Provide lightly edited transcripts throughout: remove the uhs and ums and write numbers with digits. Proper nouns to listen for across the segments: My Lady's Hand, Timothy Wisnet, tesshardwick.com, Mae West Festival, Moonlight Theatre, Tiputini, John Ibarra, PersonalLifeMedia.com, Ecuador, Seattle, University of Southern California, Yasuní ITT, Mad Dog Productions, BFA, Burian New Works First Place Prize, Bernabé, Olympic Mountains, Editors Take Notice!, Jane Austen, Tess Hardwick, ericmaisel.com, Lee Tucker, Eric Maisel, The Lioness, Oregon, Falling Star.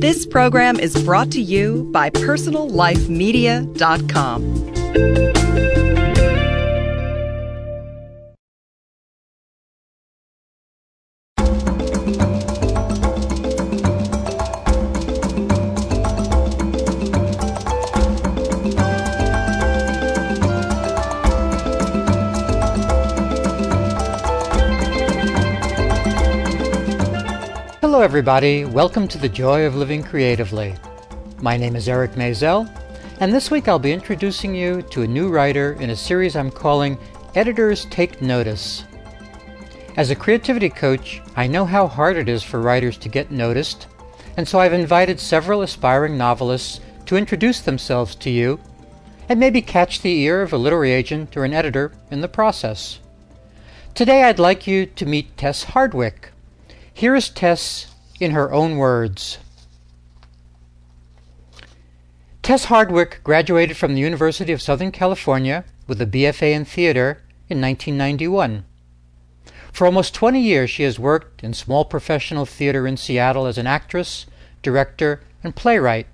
This program is brought to you by PersonalLifeMedia.com. Hello everybody, welcome to The Joy of Living Creatively. My name is Eric Maisel, and this week I'll be introducing you to a new writer in a series I'm calling Editors Take Notice. As a creativity coach, I know how hard it is for writers to get noticed, and so I've invited several aspiring novelists to introduce themselves to you and maybe catch the ear of a literary agent or an editor in the process. Today I'd like you to meet Tess Hardwick. Here is Tess in her own words. Tess Hardwick graduated from the University of Southern California with a BFA in theater in 1991. For almost 20 years, she has worked in small professional theater in Seattle as an actress, director, and playwright.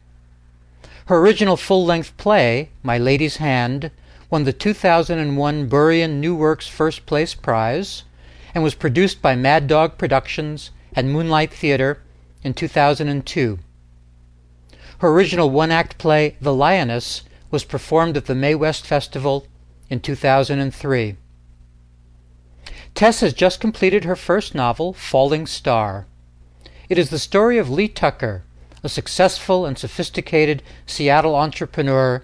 Her original full-length play, My Lady's Hand, won the 2001 Burian New Works First Place Prize and was produced by Mad Dog Productions and Moonlight Theatre in 2002. Her original one-act play, The Lioness, was performed at the Mae West Festival in 2003. Tess has just completed her first novel, Falling Star. It is the story of Lee Tucker, a successful and sophisticated Seattle entrepreneur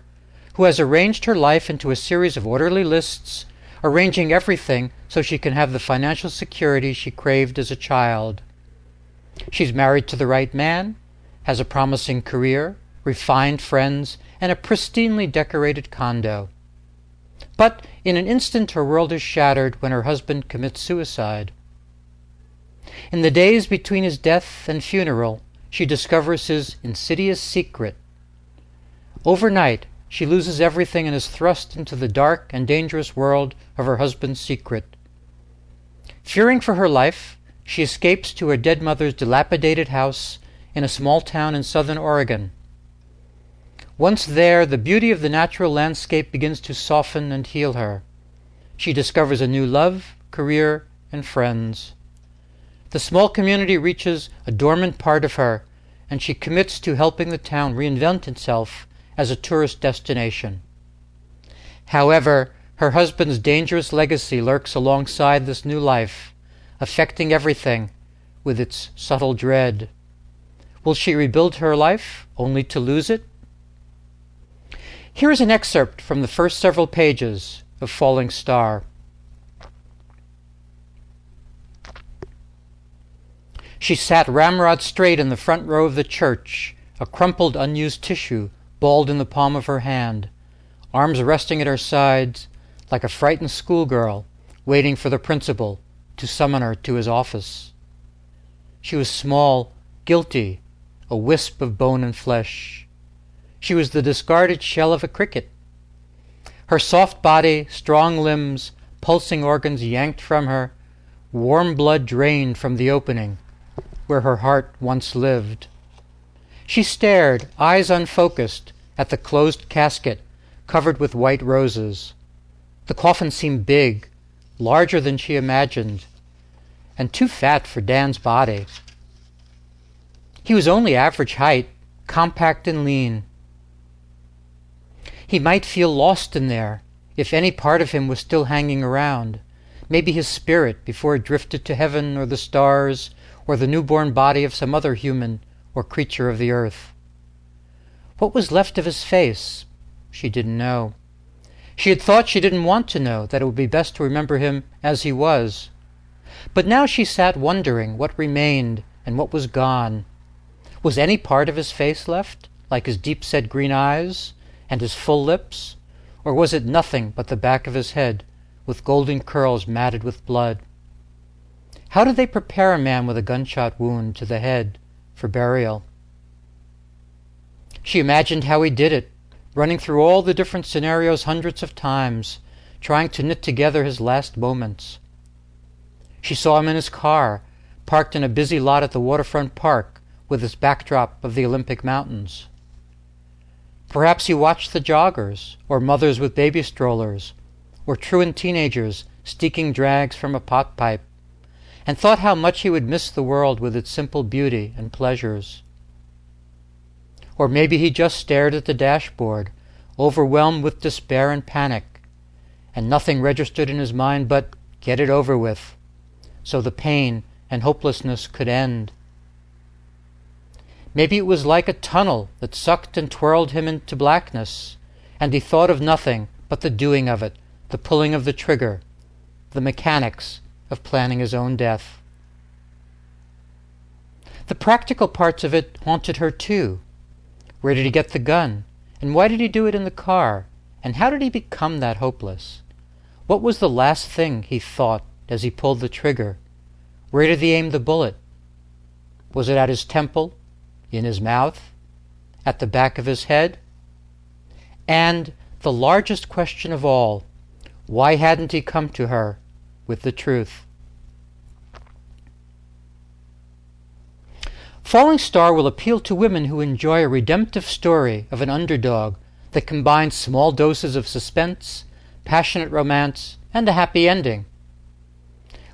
who has arranged her life into a series of orderly lists, arranging everything so she can have the financial security she craved as a child. She's married to the right man, has a promising career, refined friends, and a pristinely decorated condo. But in an instant her world is shattered when her husband commits suicide. In the days between his death and funeral, she discovers his insidious secret. Overnight, she loses everything and is thrust into the dark and dangerous world of her husband's secret. Fearing for her life, she escapes to her dead mother's dilapidated house in a small town in southern Oregon. Once there, the beauty of the natural landscape begins to soften and heal her. She discovers a new love, career, and friends. The small community reaches a dormant part of her, and she commits to helping the town reinvent itself as a tourist destination. However, her husband's dangerous legacy lurks alongside this new life, affecting everything with its subtle dread. Will she rebuild her life only to lose it? Here is an excerpt from the first several pages of Falling Star. She sat ramrod straight in the front row of the church, a crumpled, unused tissue balled in the palm of her hand, arms resting at her sides like a frightened schoolgirl waiting for the principal to summon her to his office. She was small, guilty, a wisp of bone and flesh. She was the discarded shell of a cricket. Her soft body, strong limbs, pulsing organs yanked from her, warm blood drained from the opening where her heart once lived. She stared, eyes unfocused, at the closed casket covered with white roses. The coffin seemed big, larger than she imagined, and too fat for Dan's body. He was only average height, compact and lean. He might feel lost in there, if any part of him was still hanging around, maybe his spirit before it drifted to heaven or the stars or the newborn body of some other human or creature of the earth. What was left of his face? She didn't know. She had thought she didn't want to know, that it would be best to remember him as he was. But now she sat wondering what remained and what was gone. Was any part of his face left, like his deep-set green eyes and his full lips, or was it nothing but the back of his head, with golden curls matted with blood? How do they prepare a man with a gunshot wound to the head for burial? She imagined how he did it, running through all the different scenarios hundreds of times, trying to knit together his last moments. She saw him in his car, parked in a busy lot at the waterfront park, with this backdrop of the Olympic Mountains. Perhaps you watched the joggers, or mothers with baby strollers, or truant teenagers steeking drags from a pot pipe, and thought how much he would miss the world with its simple beauty and pleasures. Or maybe he just stared at the dashboard, overwhelmed with despair and panic, and nothing registered in his mind but get it over with, so the pain and hopelessness could end. Maybe it was like a tunnel that sucked and twirled him into blackness, and he thought of nothing but the doing of it, the pulling of the trigger, the mechanics of planning his own death. The practical parts of it haunted her too. Where did he get the gun, and why did he do it in the car, and how did he become that hopeless? What was the last thing he thought as he pulled the trigger? Where did he aim the bullet? Was it at his temple? In his mouth, at the back of his head? And the largest question of all, why hadn't he come to her with the truth? Falling Star will appeal to women who enjoy a redemptive story of an underdog that combines small doses of suspense, passionate romance, and a happy ending.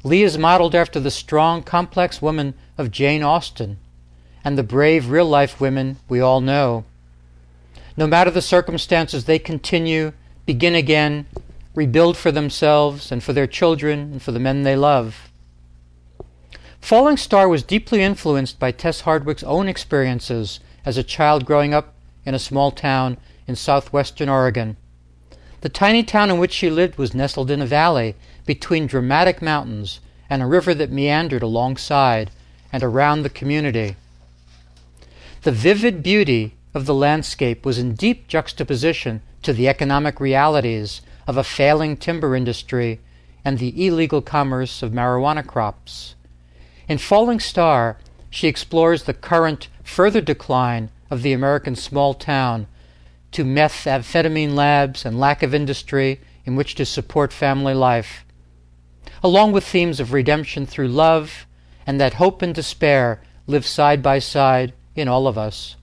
Lee is modeled after the strong, complex woman of Jane Austen, and the brave real-life women we all know. No matter the circumstances, they continue, begin again, rebuild for themselves and for their children and for the men they love. Falling Star was deeply influenced by Tess Hardwick's own experiences as a child growing up in a small town in southwestern Oregon. The tiny town in which she lived was nestled in a valley between dramatic mountains and a river that meandered alongside and around the community. The vivid beauty of the landscape was in deep juxtaposition to the economic realities of a failing timber industry and the illegal commerce of marijuana crops. In Falling Star, she explores the current further decline of the American small town to methamphetamine labs and lack of industry in which to support family life, along with themes of redemption through love and that hope and despair live side by side in all of us.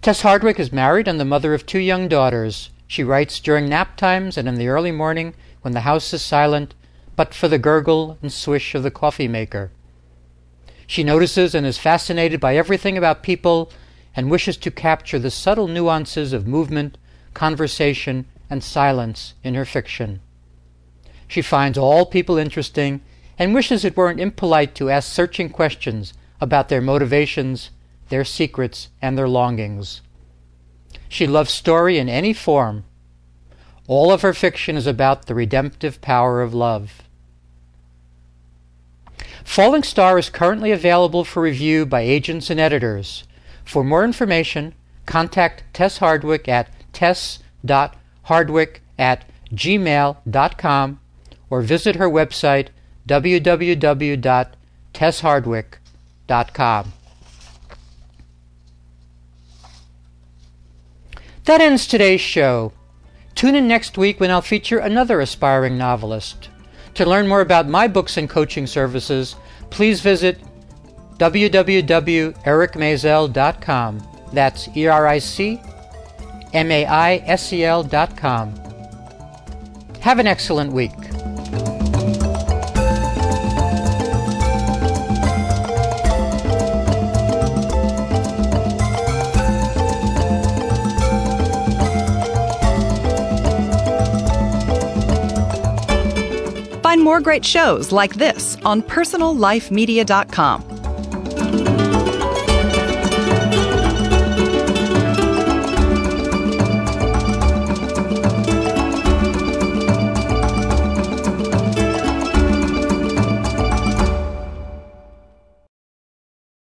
Tess Hardwick is married and the mother of 2 young daughters. She writes during nap times and in the early morning when the house is silent, but for the gurgle and swish of the coffee maker. She notices and is fascinated by everything about people and wishes to capture the subtle nuances of movement, conversation, and silence in her fiction. She finds all people interesting and wishes it weren't impolite to ask searching questions about their motivations, their secrets, and their longings. She loves story in any form. All of her fiction is about the redemptive power of love. Falling Star is currently available for review by agents and editors. For more information, contact Tess Hardwick at tess.hardwick@gmail.com or visit her website www.tesshardwick.com. That ends today's show. Tune in next week when I'll feature another aspiring novelist. To learn more about my books and coaching services, please visit www.ericmaisel.com. That's ericmaisel.com. Have an excellent week. Find more great shows like this on PersonalLifeMedia.com.